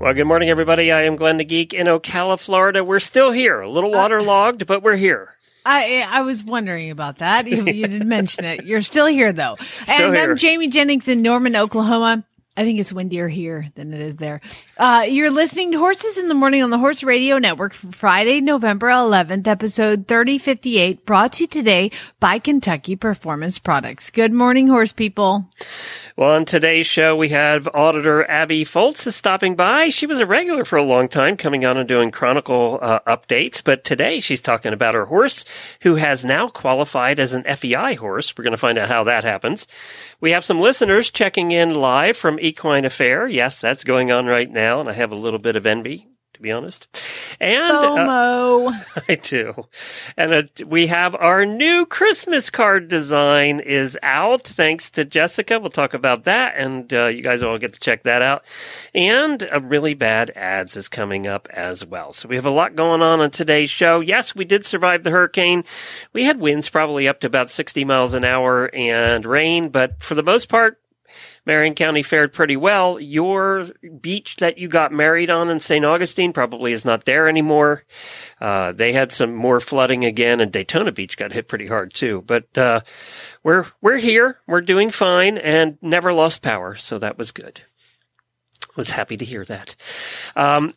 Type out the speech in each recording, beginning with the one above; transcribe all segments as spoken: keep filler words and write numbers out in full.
Well, good morning, everybody. I am Glenn the Geek in Ocala, Florida. We're still here, a little waterlogged, but we're here. I I was wondering about that. You, you didn't mention it. You're still here, though. Still and here. I'm Jamie Jennings in Norman, Oklahoma. I think it's windier here than it is there. Uh, you're listening to Horses in the Morning on the Horse Radio Network for Friday, November eleventh, episode thirty fifty-eight, brought to you today by Kentucky Performance Products. Good morning, horse people. Well, on today's show, we have Auditor Abby Foltz is stopping by. She was a regular for a long time, coming on and doing Chronicle uh, updates. But today, she's talking about her horse, who has now qualified as an F E I horse. We're going to find out how that happens. We have some listeners checking in live from Equine Affaire. Yes, that's going on right now, and I have a little bit of envy, to be honest. And FOMO. Uh, I do. And uh, we have our new Christmas card design is out, thanks to Jessica. We'll talk about that, and uh, you guys all get to check that out. And a really bad ads is coming up as well. So we have a lot going on on today's show. Yes, we did survive the hurricane. We had winds probably up to about sixty miles an hour and rain, but for the most part, Marion County fared pretty well. Your beach that you got married on in Saint Augustine probably is not there anymore. Uh, they had some more flooding again, and Daytona Beach got hit pretty hard too. But uh, we're we're here, we're doing fine, and never lost power, so that was good. Was happy to hear that. Um,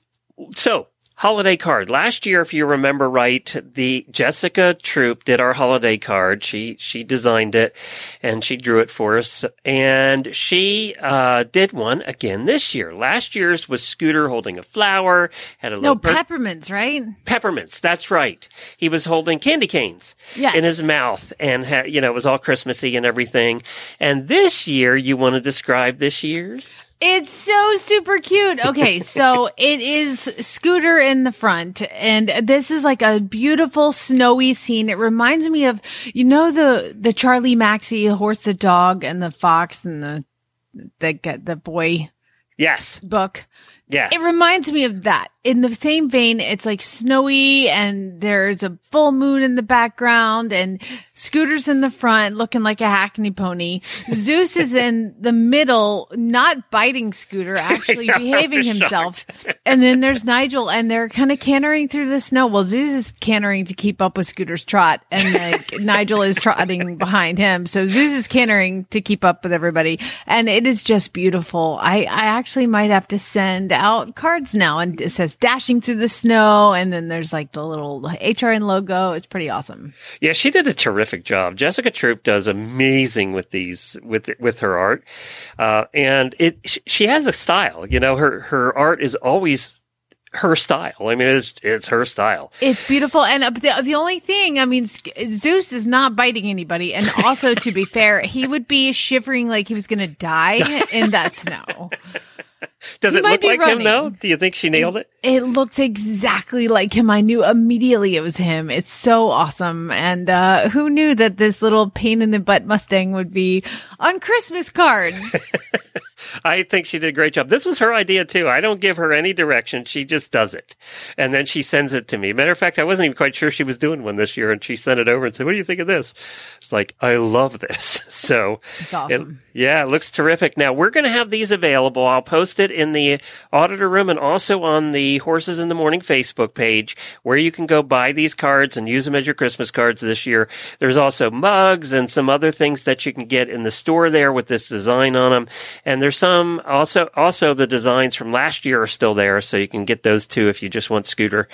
so. Holiday card. Last year, if you remember right, the Jessica Troop did our holiday card. She she designed it, and she drew it for us. And she uh, did one again this year. Last year's was Scooter holding a flower. Had a no, little per- peppermints, right? Peppermints. That's right. He was holding candy canes yes. in his mouth, and ha- you know it was all Christmassy and everything. And this year, you want to describe this year's? It's so super cute. Okay, so it is Scooter in the front, and this is like a beautiful snowy scene. It reminds me of, you know, the the Charlie Maxey horse, the dog, and the fox, and the the the boy. Yes. Book. Yes. It reminds me of that. In the same vein, it's like snowy, and there's a full moon in the background, and Scooter's in the front looking like a hackney pony. Zeus is in the middle, not biting Scooter, actually behaving himself. And then there's Nigel, and they're kind of cantering through the snow. Well, Zeus is cantering to keep up with Scooter's trot, and like, Nigel is trotting behind him. So Zeus is cantering to keep up with everybody, and it is just beautiful. I, I actually might have to send out cards now, and it says dashing through the snow, and then there's like the little H R N logo. It's pretty awesome. Yeah, she did a terrific job. Jessica Troop does amazing with these with with her art, uh, and it she has a style. You know, her her art is always her style. I mean, it's it's her style. It's beautiful, and the the only thing, I mean, Zeus is not biting anybody, and also to be fair, he would be shivering like he was going to die in that snow. Does he it look like running. him, though? Do you think she nailed it? It, it looks exactly like him. I knew immediately it was him. It's so awesome. And uh, who knew that this little pain-in-the-butt Mustang would be on Christmas cards? I think she did a great job. This was her idea, too. I don't give her any direction. She just does it. And then she sends it to me. Matter of fact, I wasn't even quite sure she was doing one this year, and she sent it over and said, what do you think of this? It's like, I love this. So it's awesome. It, yeah, it looks terrific. Now, we're going to have these available. I'll post it in the Auditor Room and also on the Horses in the Morning Facebook page, where you can go buy these cards and use them as your Christmas cards this year. There's also mugs and some other things that you can get in the store there with this design on them. And there's some also, also the designs from last year are still there. So you can get those too if you just want Scooter,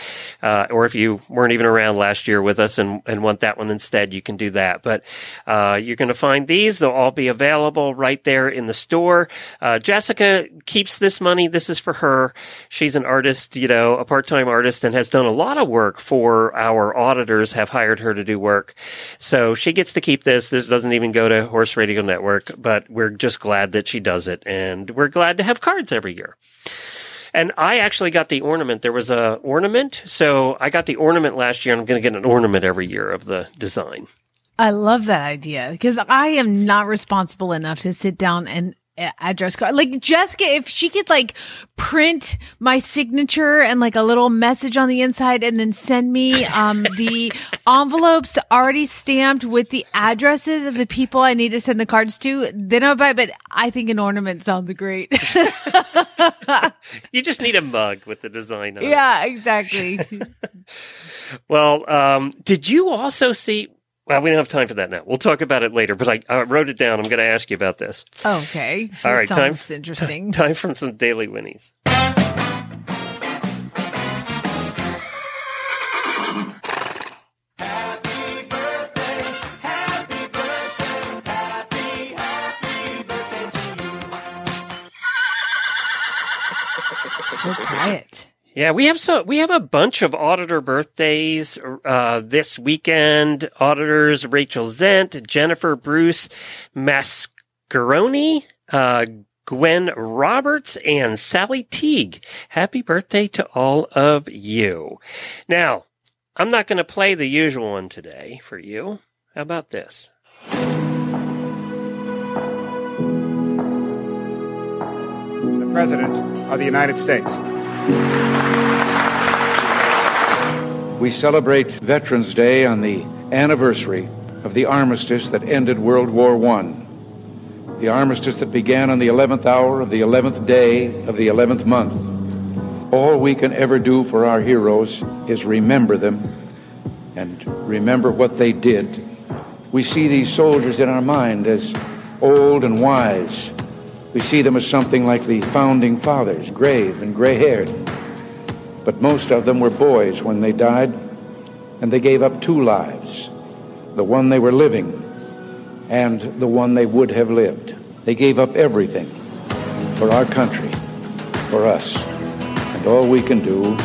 uh, or if you weren't even around last year with us and, and want that one instead, you can do that. But, uh, you're going to find these. They'll all be available right there in the store. Uh, Jessica keeps this money. This is for her. She's an artist, you know, a part-time artist, and has done a lot of work for our auditors, have hired her to do work. So she gets to keep this. This doesn't even go to Horse Radio Network, but we're just glad that she does it. And we're glad to have cards every year. And I actually got the ornament. There was a ornament. So I got the ornament last year. I'm going to get an ornament every year of the design. I love that idea because I am not responsible enough to sit down and address card. Like Jessica, if she could like print my signature and like a little message on the inside and then send me um the envelopes already stamped with the addresses of the people I need to send the cards to, then I'll buy. But I think an ornament sounds great. You just need a mug with the design on it. Yeah, exactly. Well, um did you also see... Well, we don't have time for that now. We'll talk about it later, but I, I wrote it down. I'm going to ask you about this. Okay. All right. Time, interesting. Time for some Daily Winnies. So quiet. Yeah, we have so we have a bunch of auditor birthdays uh, this weekend. Auditors Rachel Zent, Jennifer Bruce Mascaroni, uh, Gwen Roberts, and Sally Teague. Happy birthday to all of you. Now, I'm not going to play the usual one today for you. How about this? The President of the United States. We celebrate Veterans Day on the anniversary of the armistice that ended World War One. The armistice that began on the eleventh hour of the eleventh day of the eleventh month. All we can ever do for our heroes is remember them and remember what they did. We see these soldiers in our mind as old and wise. We see them as something like the founding fathers, grave and gray-haired. But most of them were boys when they died, and they gave up two lives, the one they were living and the one they would have lived. They gave up everything for our country, for us, and all we can do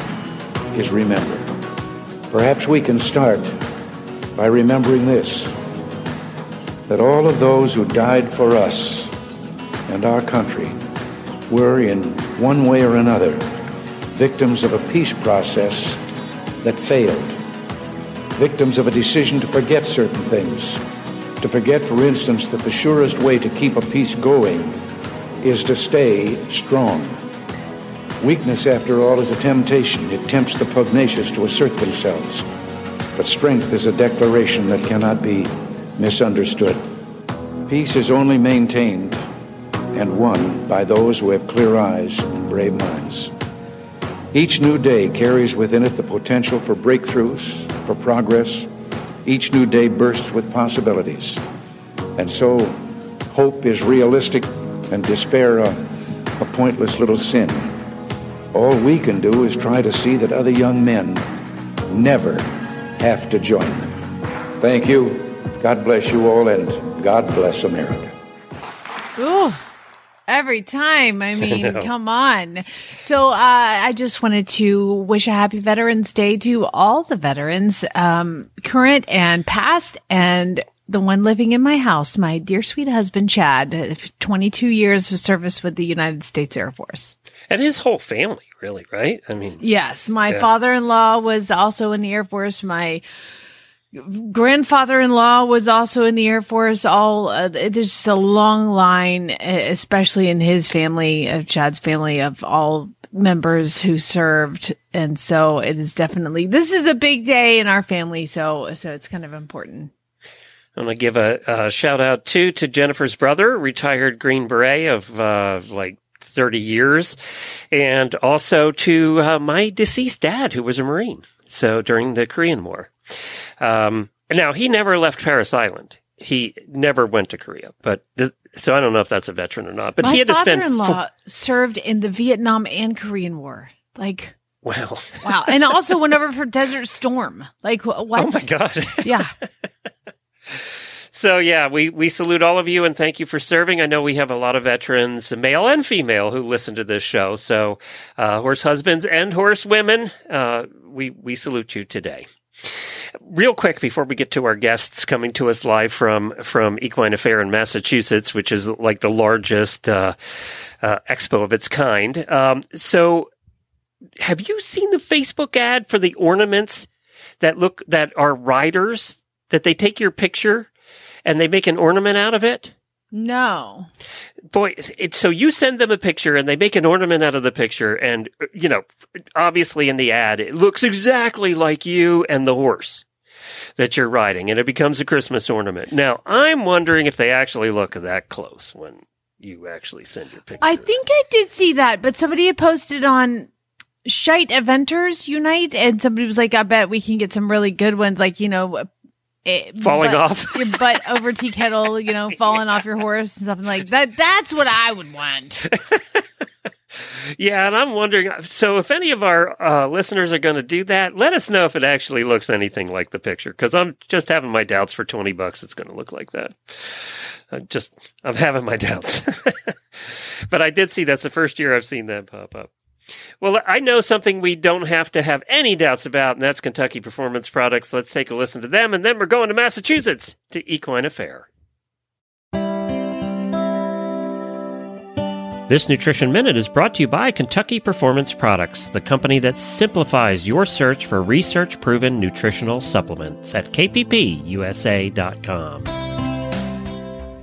is remember. Perhaps we can start by remembering this, that all of those who died for us and our country were in one way or another victims of a peace process that failed, victims of a decision to forget certain things, to forget, for instance, that the surest way to keep a peace going is to stay strong. Weakness, after all, is a temptation. It tempts the pugnacious to assert themselves. But strength is a declaration that cannot be misunderstood. Peace is only maintained and won by those who have clear eyes and brave minds. Each new day carries within it the potential for breakthroughs, for progress. Each new day bursts with possibilities. And so, hope is realistic and despair a, a pointless little sin. All we can do is try to see that other young men never have to join them. Thank you. God bless you all, and God bless America. Ooh. Every time. I mean, I come on. So uh, I just wanted to wish a happy Veterans Day to all the veterans, um, current and past, and the one living in my house, my dear sweet husband, Chad, twenty-two years of service with the United States Air Force. And his whole family, really, right? I mean, yes. My yeah. father-in-law was also in the Air Force. My grandfather-in-law was also in the Air Force. All uh, there's just a long line, especially in his family, of Chad's family, of all members who served. And so it is definitely, this is a big day in our family. So, so it's kind of important. I'm going to give a, a shout out too to Jennifer's brother, retired Green Beret of uh, like thirty years, and also to uh, my deceased dad, who was a Marine. So during the Korean War. Um, now, he never left Paris Island. He never went to Korea. But th- so I don't know if that's a veteran or not. But my he had to spend. My father-in-law f- served in the Vietnam and Korean War. Like, wow, wow, and also went over for Desert Storm. Like, what? Oh my God! Yeah. So yeah, we we salute all of you and thank you for serving. I know we have a lot of veterans, male and female, who listen to this show. So uh, horse husbands and horse women, uh, we we salute you today. Real quick, before we get to our guests coming to us live from, from Equine Affaire in Massachusetts, which is like the largest uh, uh, expo of its kind. Um, so have you seen the Facebook ad for the ornaments that look, that are riders, that they take your picture and they make an ornament out of it? No. Boy, it, so you send them a picture and they make an ornament out of the picture. And, you know, obviously in the ad, it looks exactly like you and the horse that you're riding, and it becomes a Christmas ornament. Now, I'm wondering if they actually look that close when you actually send your picture. I think I did see that, but somebody had posted on Shite Eventers Unite, and somebody was like, I bet we can get some really good ones, like, you know, It, falling but, off your butt over tea kettle, you know, falling yeah. off your horse and something like that. That's what I would want. Yeah, and I'm wondering, so if any of our uh, listeners are going to do that, let us know if it actually looks anything like the picture, because I'm just having my doubts for twenty bucks it's going to look like that. I'm just, I'm having my doubts. But I did see that's the first year I've seen that pop up. Well, I know something we don't have to have any doubts about, and that's Kentucky Performance Products. Let's take a listen to them, and then we're going to Massachusetts to Equine Affaire. This Nutrition Minute is brought to you by Kentucky Performance Products, the company that simplifies your search for research-proven nutritional supplements at k p p u s a dot com.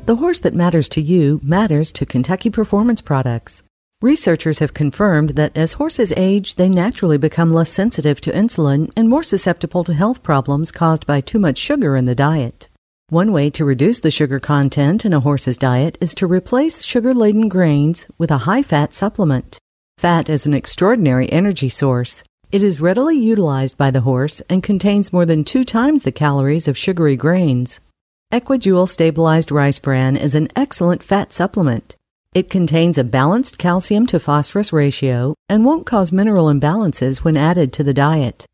The horse that matters to you matters to Kentucky Performance Products. Researchers have confirmed that as horses age, they naturally become less sensitive to insulin and more susceptible to health problems caused by too much sugar in the diet. One way to reduce the sugar content in a horse's diet is to replace sugar-laden grains with a high-fat supplement. Fat is an extraordinary energy source. It is readily utilized by the horse and contains more than two times the calories of sugary grains. EquiJewel stabilized rice bran is an excellent fat supplement. It contains a balanced calcium to phosphorus ratio and won't cause mineral imbalances when added to the diet.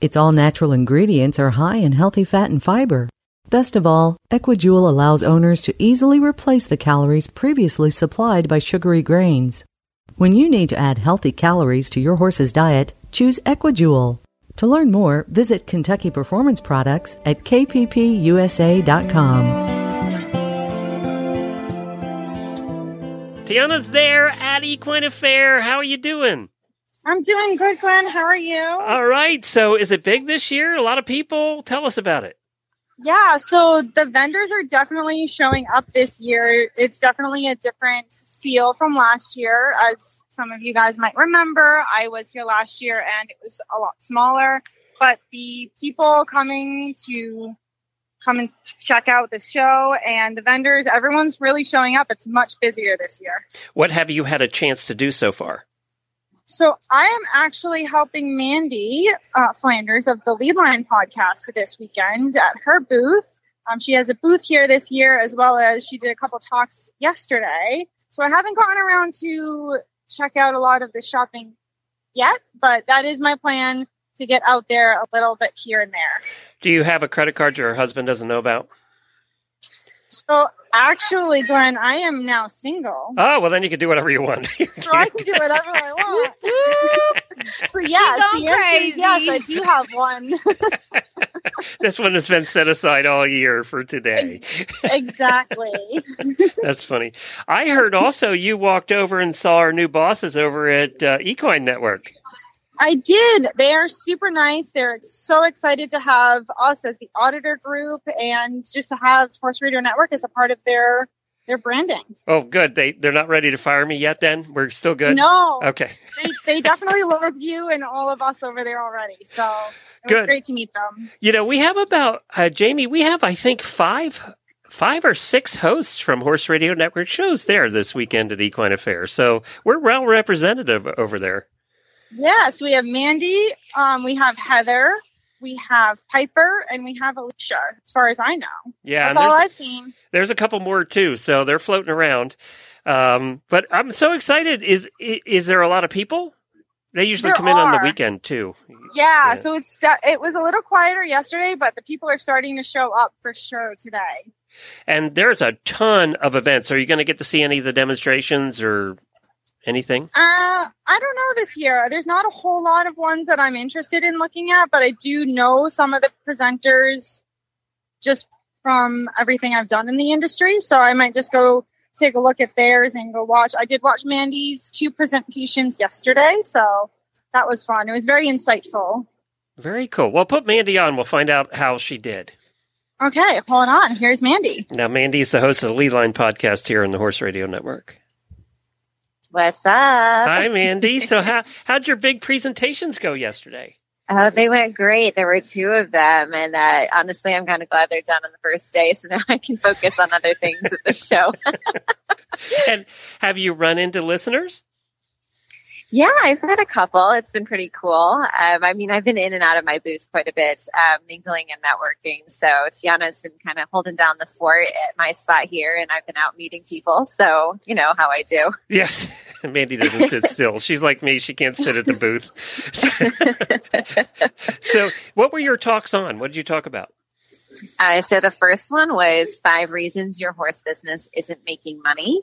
Its all-natural ingredients are high in healthy fat and fiber. Best of all, EquiJewel allows owners to easily replace the calories previously supplied by sugary grains. When you need to add healthy calories to your horse's diet, choose EquiJewel. To learn more, visit Kentucky Performance Products at k p p u s a dot com. Tiana's there at Equine Affair. How are you doing? I'm doing good, Glenn. How are you? All right. So is it big this year? A lot of people? Tell us about it. Yeah. So the vendors are definitely showing up this year. It's definitely a different feel from last year. As some of you guys might remember, I was here last year and it was a lot smaller. But the people coming to come and check out the show and the vendors, everyone's really showing up. It's much busier this year. What have you had a chance to do so far? So I am actually helping Mandy uh, Flanders of the Leadline podcast this weekend at her booth. Um, she has a booth here this year, as well as she did a couple talks yesterday. So I haven't gotten around to check out a lot of the shopping yet, but that is my plan, to get out there a little bit here and there. Do you have a credit card your husband doesn't know about? So actually, Glenn, I am now single. Oh, well, then you can do whatever you want. So I can do whatever I want. So yes, the answer is yes, I do have one. This one has been set aside all year for today. Exactly. That's funny. I heard also you walked over and saw our new bosses over at uh, Equine Network. I did. They are super nice. They're so excited to have us as the auditor group and just to have Horse Radio Network as a part of their their branding. Oh, good. They, they're not ready to fire me yet then? We're still good? No. Okay. They, they definitely love you and all of us over there already. So it good. was great to meet them. You know, we have about, uh, Jamie, we have, I think, five Five or six hosts from Horse Radio Network shows there this weekend at Equine Affair. So we're well representative over there. Yes, we have Mandy, um, we have Heather, we have Piper, and we have Alicia, as far as I know. Yeah, that's all I've seen. There's a couple more, too, so they're floating around. Um, but I'm so excited. Is is there a lot of people? They usually come in on the weekend, too. Yeah, yeah. So it's it was a little quieter yesterday, but the people are starting to show up for sure today. And there's a ton of events. Are you going to get to see any of the demonstrations or anything? Uh, I don't know this year. There's not a whole lot of ones that I'm interested in looking at, but I do know some of the presenters just from everything I've done in the industry. So I might just go take a look at theirs and go watch. I did watch Mandy's two presentations yesterday, so that was fun. It was very insightful. Very cool. Well, put Mandy on. We'll find out how she did. Okay, hold on. Here's Mandy. Now, Mandy's the host of the Leadline podcast here on the Horse Radio Network. What's up? Hi, Mandy. So how, how'd your big presentations go yesterday? Uh, they went great. There were two of them. And uh, honestly, I'm kind of glad they're done on the first day. So now I can focus on other things at the show. And have you run into listeners? Yeah, I've had a couple. It's been pretty cool. Um, I mean, I've been in and out of my booth quite a bit, um, mingling and networking. So Tiana's been kind of holding down the fort at my spot here, and I've been out meeting people. So you know how I do. Yes. Mandy doesn't sit still. She's like me. She can't sit at the booth. So what were your talks on? What did you talk about? Uh, so the first one was five reasons your horse business isn't making money.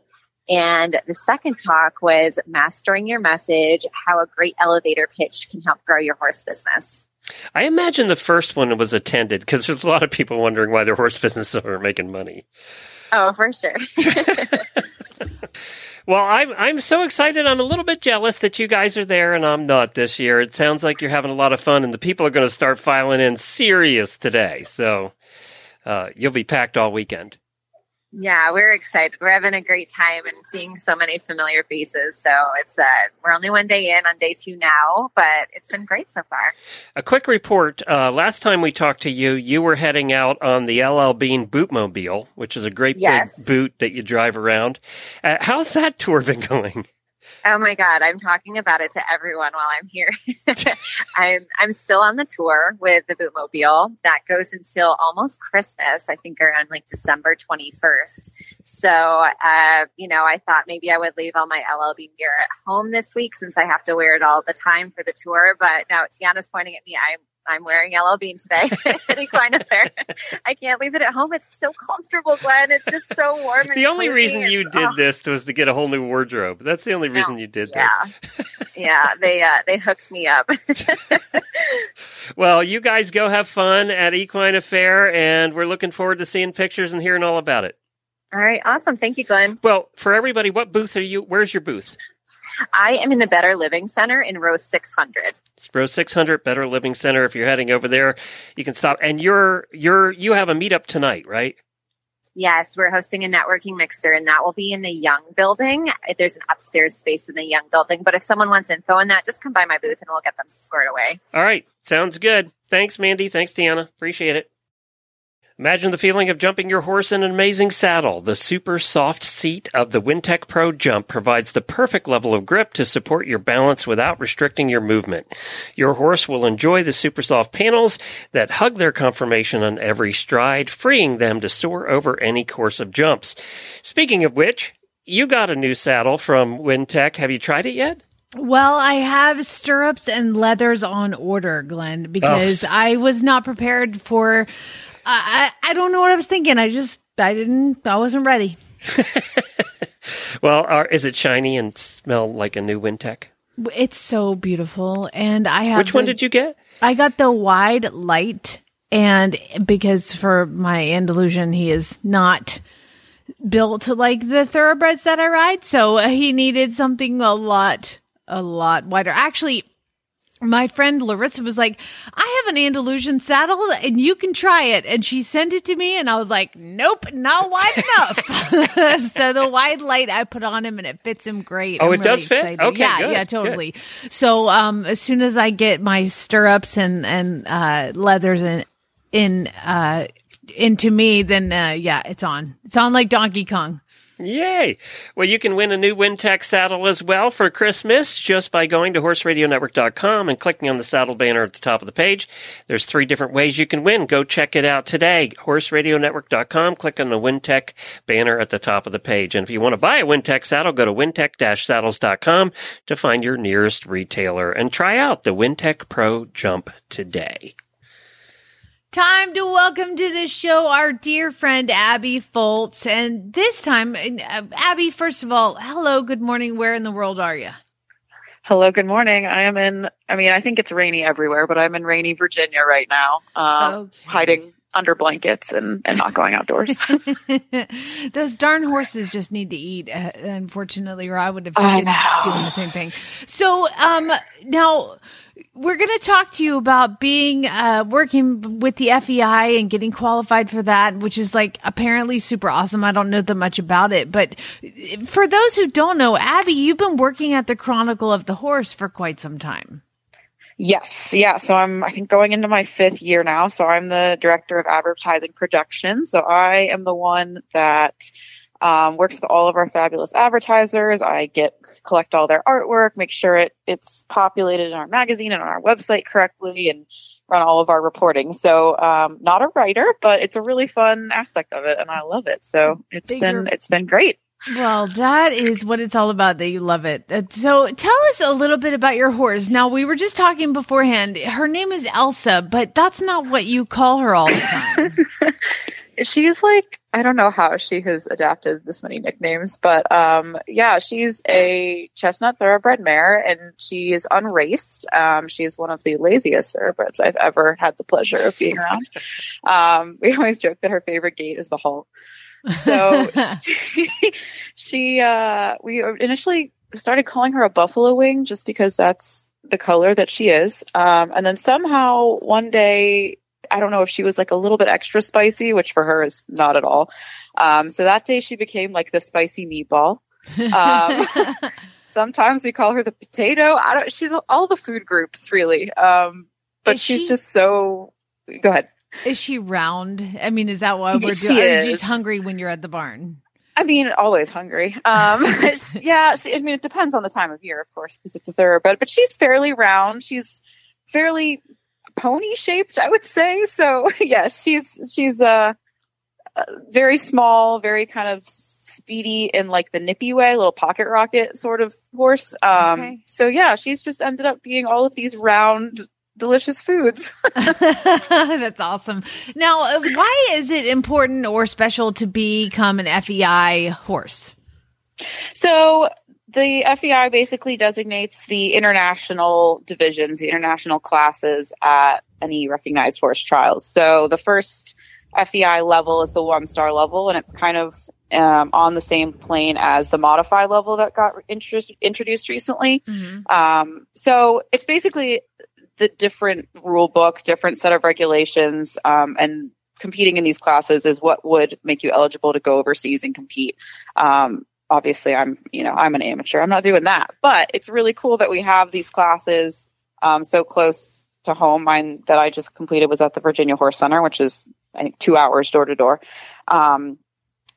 And the second talk was mastering your message, how a great elevator pitch can help grow your horse business. I imagine the first one was attended because there's a lot of people wondering why their horse businesses aren't making money. Oh, for sure. Well, I'm, I'm so excited. I'm a little bit jealous that you guys are there and I'm not this year. It sounds like you're having a lot of fun and the people are going to start filing in serious today. So uh, you'll be packed all weekend. Yeah, we're excited. We're having a great time and seeing so many familiar faces. So it's uh, we're only one day in on day two now, but it's been great so far. A quick report. Uh, last time we talked to you, you were heading out on the L L. Bean Bootmobile, which is a great yes. big boot that you drive around. Uh, how's that tour been going? Oh my God, I'm talking about it to everyone while I'm here. I'm I'm still on the tour with the Bootmobile. That goes until almost Christmas, I think around like December twenty-first. So, uh, you know, I thought maybe I would leave all my L L. Bean gear at home this week since I have to wear it all the time for the tour. But now Tiana's pointing at me. I'm I'm wearing L L. Bean today at Equine Affaire. I can't leave it at home. It's so comfortable, Glenn. It's just so warm. And the only cozy. reason it's, you did oh. this was to get a whole new wardrobe. That's the only reason no, you did yeah. this. yeah, they uh, they hooked me up. Well, you guys go have fun at Equine Affaire, and we're looking forward to seeing pictures and hearing all about it. All right, awesome. Thank you, Glenn. Well, for everybody, what booth are you? Where's your booth? I am in the Better Living Center in row six hundred. It's row six hundred, Better Living Center. If you're heading over there, you can stop. And you're you're you have a meetup tonight, right? Yes, we're hosting a networking mixer, and that will be in the Young building. There's an upstairs space in the Young building. But if someone wants info on that, just come by my booth, and we'll get them squared away. All right. Sounds good. Thanks, Mandy. Thanks, Tiana. Appreciate it. Imagine the feeling of jumping your horse in an amazing saddle. The super soft seat of the Wintec Pro Jump provides the perfect level of grip to support your balance without restricting your movement. Your horse will enjoy the super soft panels that hug their conformation on every stride, freeing them to soar over any course of jumps. Speaking of which, you got a new saddle from Wintec. Have you tried it yet? Well, I have stirrups and leathers on order, Glenn, because oh. I was not prepared for... I, I don't know what I was thinking. I just, I didn't, I wasn't ready. Well, are, is it shiny and smell like a new Wintec? It's so beautiful. And I have. Which the, one did you get? I got the wide light. And because for my Andalusian, he is not built like the thoroughbreds that I ride. So he needed something a lot, a lot wider. Actually, my friend Larissa was like, I have an Andalusian saddle and you can try it. And she sent it to me and I was like, nope, not wide enough. So the wide light I put on him and it fits him great. Oh, I'm it really does excited. Fit? Okay, yeah, good, yeah, totally. Good. So um, as soon as I get my stirrups and, and uh, leathers in, in, uh, into me, then uh, yeah, it's on. It's on like Donkey Kong. Yay! Well, you can win a new Wintec saddle as well for Christmas just by going to horse radio network dot com and clicking on the saddle banner at the top of the page. There's three different ways you can win. Go check it out today. horse radio network dot com. Click on the Wintec banner at the top of the page. And if you want to buy a Wintec saddle, go to wintec dash saddles dot com to find your nearest retailer and try out the Wintec Pro Jump today. Time to welcome to the show our dear friend Abby Foltz. And this time, Abby, first of all, hello, good morning. Where in the world are you? Hello, good morning. I am in, I mean, I think it's rainy everywhere, but I'm in rainy Virginia right now, um, okay. hiding under blankets and, and not going outdoors. Those darn horses just need to eat, uh, unfortunately, or I would have been doing the same thing. So um, now we're going to talk to you about being uh, working with the F E I and getting qualified for that, which is like apparently super awesome. I don't know that much about it. But for those who don't know, Abby, you've been working at the Chronicle of the Horse for quite some time. Yes. Yeah. So I'm, I think, going into my fifth year now. So I'm the director of advertising production. So I am the one that um, works with all of our fabulous advertisers. I get, collect all their artwork, make sure it, it's populated in our magazine and on our website correctly, and run all of our reporting. So um, not a writer, but it's a really fun aspect of it. And I love it. So it's Bigger. been, it's been great. Well, that is what it's all about, that you love it. So tell us a little bit about your horse. Now, we were just talking beforehand. Her name is Elsa, but that's not what you call her all the time. She's like, I don't know how she has adapted this many nicknames, but um, yeah, she's a chestnut thoroughbred mare, and she is unraced. Um, she is one of the laziest thoroughbreds I've ever had the pleasure of being around. Um, we always joke that her favorite gait is the hall. So she, she uh, we initially started calling her a buffalo wing just because that's the color that she is. Um, and then somehow one day, I don't know if she was like a little bit extra spicy, which for her is not at all. Um, so that day she became like the spicy meatball. Um, sometimes we call her the potato. I don't, she's all the food groups really. Um, but is she's she- just so, go ahead. Is she round? I mean, is that why we're doing? Are you just hungry when you're at the barn? I mean, always hungry. Um, yeah, she, I mean, it depends on the time of year, of course, because it's a thoroughbred. But she's fairly round. She's fairly pony shaped, I would say. So yeah, she's she's uh, very small, very kind of speedy in like the nippy way, little pocket rocket sort of horse. Um, okay. So yeah, she's just ended up being all of these round, delicious foods. That's awesome. Now, why is it important or special to become an F E I horse? So the F E I basically designates the international divisions, the international classes at any recognized horse trials. So the first F E I level is the one-star level, and it's kind of um, on the same plane as the modify level that got introduced introduced recently. Mm-hmm. Um, so it's basically the different rule book, different set of regulations, um, and competing in these classes is what would make you eligible to go overseas and compete. Um, obviously I'm, you know, I'm an amateur. I'm not doing that, but it's really cool that we have these classes, um, so close to home. Mine that I just completed was at the Virginia Horse Center, which is, I think, two hours door to door. Um,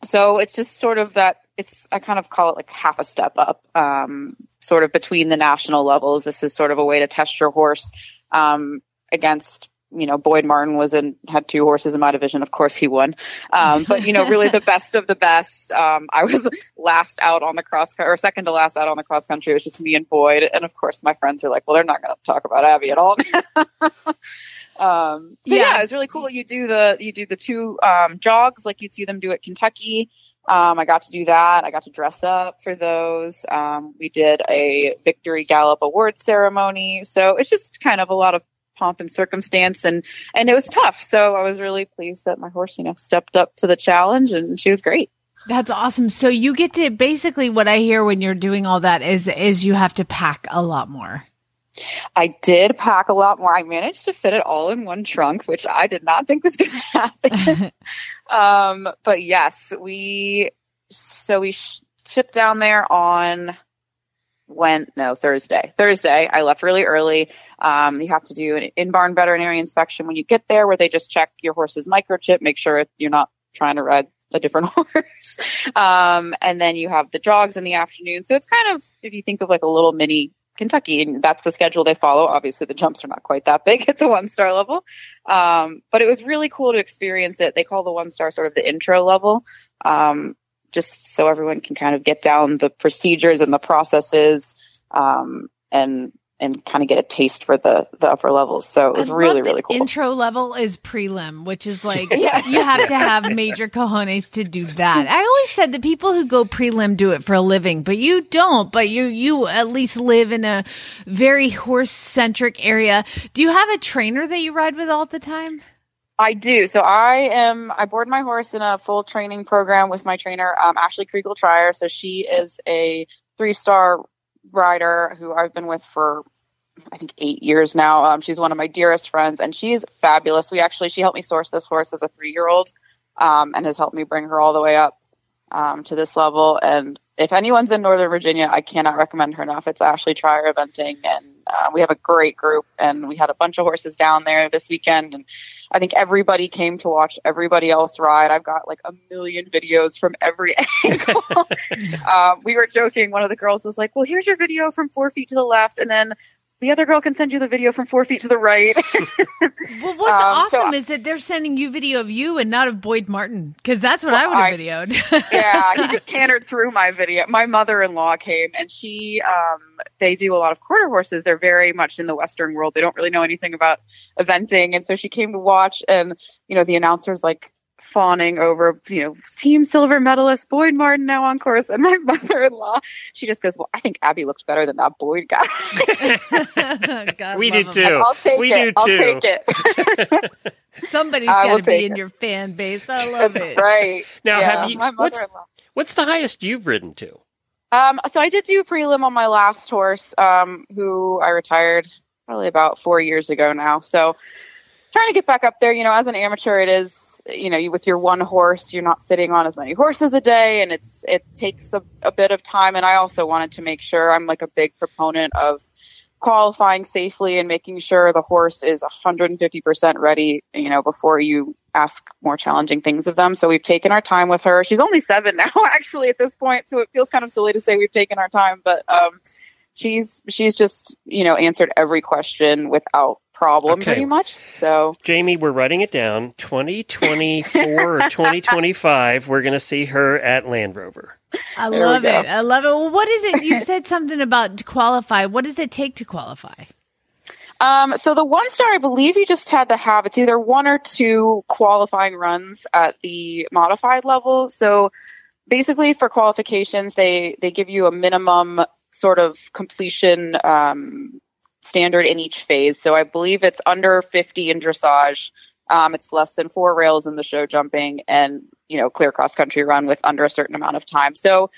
so it's just sort of that, it's, I kind of call it like half a step up, um, sort of between the national levels. This is sort of a way to test your horse, um, against, you know, Boyd Martin was in, had two horses in my division. Of course he won. Um, but you know, really the best of the best. Um, I was last out on the cross or second to last out on the cross country. It was just me and Boyd. And of course my friends are like, well, they're not going to talk about Abby at all. um, so yeah. yeah, it's really cool. You do the, you do the two, um, jogs like you'd see them do at Kentucky. Um, I got to do that. I got to dress up for those. Um, we did a victory gallop award ceremony. So it's just kind of a lot of pomp and circumstance, and, and it was tough. So I was really pleased that my horse, you know, stepped up to the challenge, and she was great. That's awesome. So you get to basically, what I hear when you're doing all that is, is you have to pack a lot more. I did pack a lot more. I managed to fit it all in one trunk, which I did not think was going to happen. um, but yes, we, so we sh- shipped down there on when, no, Thursday, Thursday. I left really early. Um, you have to do an in-barn veterinary inspection when you get there, where they just check your horse's microchip, make sure you're not trying to ride a different horse. um, and then you have the jogs in the afternoon. So it's kind of, if you think of like a little mini Kentucky, and that's the schedule they follow. Obviously the jumps are not quite that big at the one-star level. Um, but it was really cool to experience it. They call the one-star sort of the intro level, um, just so everyone can kind of get down the procedures and the processes, um, and, and kind of get a taste for the, the upper levels. So it was really, really cool. Intro level is prelim, which is like, yeah. You have to have major cojones to do that. I always said the people who go prelim do it for a living, but you don't, but you, you at least live in a very horse centric area. Do you have a trainer that you ride with all the time? I do. So I am, I board my horse in a full training program with my trainer, um, Ashley Kriegel-Trier. So she is a three-star rider who I've been with for, I think, eight years now. Um, she's one of my dearest friends, and she's fabulous. We actually, she helped me source this horse as a three-year-old, um, and has helped me bring her all the way up um, to this level. And if anyone's in Northern Virginia, I cannot recommend her enough. It's Ashley Trier Eventing, and Uh, we have a great group, and we had a bunch of horses down there this weekend, and I think everybody came to watch everybody else ride. I've got like a million videos from every angle. um, we were joking. One of the girls was like, well, here's your video from four feet to the left, and then the other girl can send you the video from four feet to the right. Well, what's um, awesome so, is that they're sending you video of you and not of Boyd Martin, because that's what well, I would have videoed. Yeah, he just cantered through my video. My mother-in-law came, and she, um, they do a lot of quarter horses. They're very much in the Western world. They don't really know anything about eventing. And so she came to watch, and, you know, the announcer's like fawning over, you know, team silver medalist Boyd Martin now on course. And my mother-in-law, she just goes, well, I think Abby looks better than that Boyd guy. God, we do him. Too. I'll take we it. Do I'll too. Take it. Somebody's got to be in it. Your fan base. I love That's it. Right. Now, yeah, have you, my what's, what's the highest you've ridden to? Um, so I did do a prelim on my last horse, um, who I retired probably about four years ago now. So trying to get back up there, you know, as an amateur, it is, you know, you, with your one horse, you're not sitting on as many horses a day, and it's, it takes a, a bit of time. And I also wanted to make sure, I'm like a big proponent of qualifying safely and making sure the horse is one hundred fifty percent ready, you know, before you ask more challenging things of them. So we've taken our time with her. She's only seven now, actually, at this point. So it feels kind of silly to say we've taken our time, but um, she's, she's just, you know, answered every question without problem, okay, pretty much. So Jamie, we're writing it down. twenty twenty-four or twenty twenty-five, we're going to see her at Land Rover. I there love it. I love it. Well, what is it? You said something about qualify. What does it take to qualify? Um, so the one star, I believe you just had to have, it's either one or two qualifying runs at the modified level. So basically for qualifications, they, they give you a minimum sort of completion um, standard in each phase. So I believe it's under fifty in dressage. Um, it's less than four rails in the show jumping, and, you know, clear cross country run with under a certain amount of time. So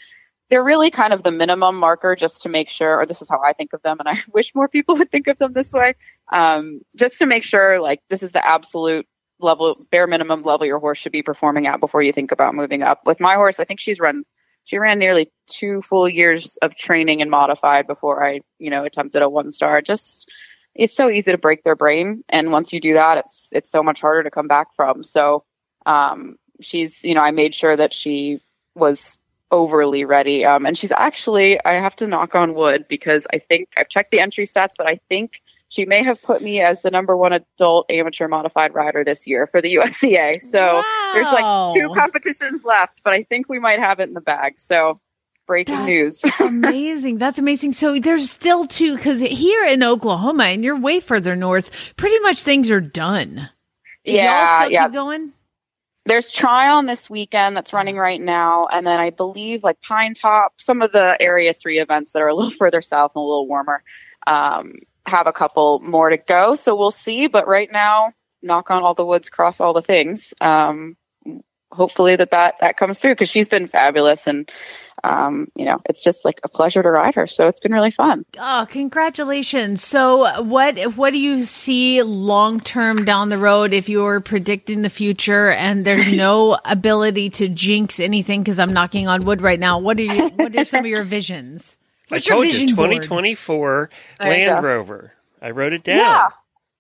they're really kind of the minimum marker, just to make sure, or this is how I think of them, and I wish more people would think of them this way, um, just to make sure, like, this is the absolute level, bare minimum level your horse should be performing at before you think about moving up. With my horse, I think she's run, she ran nearly two full years of training and modified before I, you know, attempted a one star. Just, it's so easy to break their brain, and once you do that, it's it's so much harder to come back from. So um, she's, you know, I made sure that she was overly ready. Um, and she's actually, I have to knock on wood, because I think I've checked the entry stats, but I think she may have put me as the number one adult amateur modified rider this year for the U S C A. So wow. There's like two competitions left, but I think we might have it in the bag. So breaking That's news. amazing. That's amazing. So there's still two, because here in Oklahoma, and you're way further north, pretty much things are done. Yeah. Y'all still yeah. keep going? There's Tryon this weekend that's running right now. And then I believe like Pine Top, some of the Area three events that are a little further south and a little warmer, um, have a couple more to go. So we'll see. But right now, knock on all the woods, cross all the things. Um, hopefully that, that that comes through, because she's been fabulous. And, um, you know, it's just like a pleasure to ride her. So it's been really fun. Oh, congratulations. So what what do you see long term down the road if you're predicting the future and there's no ability to jinx anything, because I'm knocking on wood right now? What are, you, what are some of your visions? What's I told your vision you, twenty twenty-four board? Land Rover. I wrote it down. Yeah.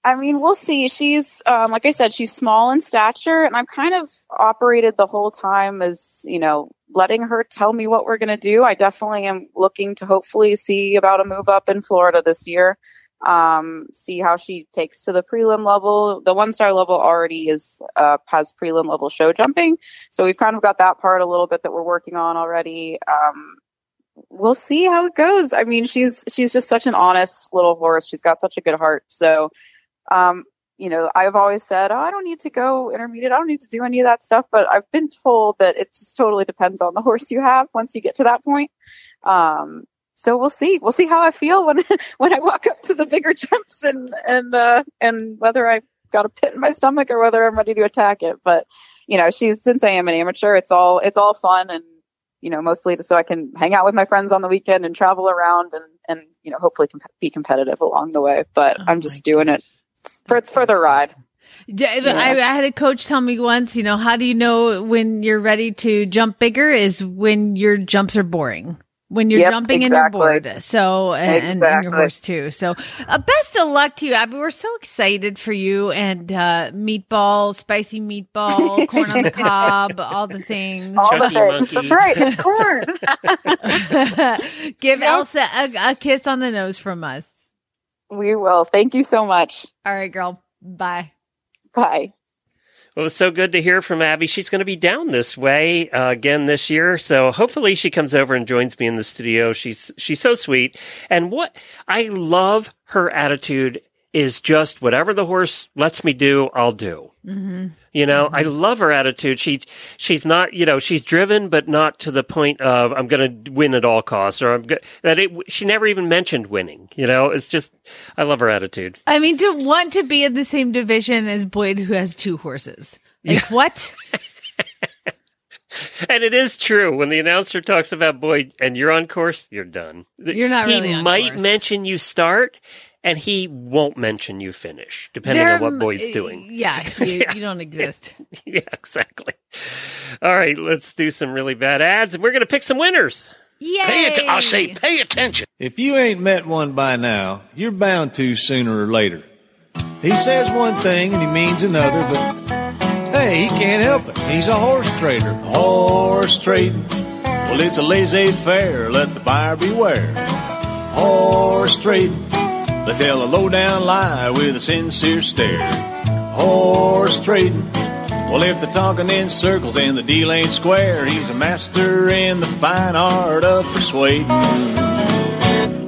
I mean, we'll see. She's, um, like I said, she's small in stature, and I've kind of operated the whole time as, you know, letting her tell me what we're going to do. I definitely am looking to hopefully see about a move up in Florida this year, um, see how she takes to the prelim level. The one-star level already is uh, has prelim level show jumping, so we've kind of got that part a little bit that we're working on already. Um, we'll see how it goes. I mean, she's she's just such an honest little horse. She's got such a good heart, so... Um, you know, I've always said, oh, I don't need to go intermediate. I don't need to do any of that stuff. But I've been told that it just totally depends on the horse you have once you get to that point. Um, so we'll see. We'll see how I feel when when I walk up to the bigger jumps and and uh, and whether I got a pit in my stomach or whether I'm ready to attack it. But, you know, she's, since I am an amateur, it's all, it's all fun and, you know, mostly so I can hang out with my friends on the weekend and travel around and, and, you know, hopefully comp- be competitive along the way, but oh I'm just doing goodness. it for, for the ride. Yeah. I, I had a coach tell me once, you know, how do you know when you're ready to jump bigger is when your jumps are boring. When you're yep, jumping exactly. and you're bored. So, and, exactly. and your horse too. So uh, best of luck to you, Abby. We're so excited for you and uh, meatball, spicy meatball, corn on the cob, all the things. All Chucky the things. Monkey. That's right. It's corn. Give yep. Elsa a, a kiss on the nose from us. We will. Thank you so much. All right, girl. Bye. Bye. Well, it's so good to hear from Abby. She's going to be down this way uh, again this year, so hopefully she comes over and joins me in the studio. She's she's so sweet, and what I love her attitude is just whatever the horse lets me do, I'll do. Mm-hmm. You know, mm-hmm. I love her attitude. She she's not, you know, she's driven, but not to the point of I'm going to win at all costs, or I'm go- that it. She never even mentioned winning. You know, it's just I love her attitude. I mean, to want to be in the same division as Boyd, who has two horses, like yeah. what? And it is true when the announcer talks about Boyd, and you're on course, you're done. You're not he really. He might course. mention you start. And he won't mention you finish, depending They're, on what Boyd's doing. Yeah, you, yeah. you don't exist. Yeah, exactly. All right, let's do some really bad ads, and we're going to pick some winners. Yay! Pay att- I say pay attention. If you ain't met one by now, you're bound to sooner or later. He says one thing and he means another, but hey, he can't help it. He's a horse trader. Horse trading. Well, it's a laissez-faire. Let the buyer beware. Horse trading. They tell a low-down lie with a sincere stare. Horse trading. Well, if they're talking in circles and the deal ain't square, he's a master in the fine art of persuading.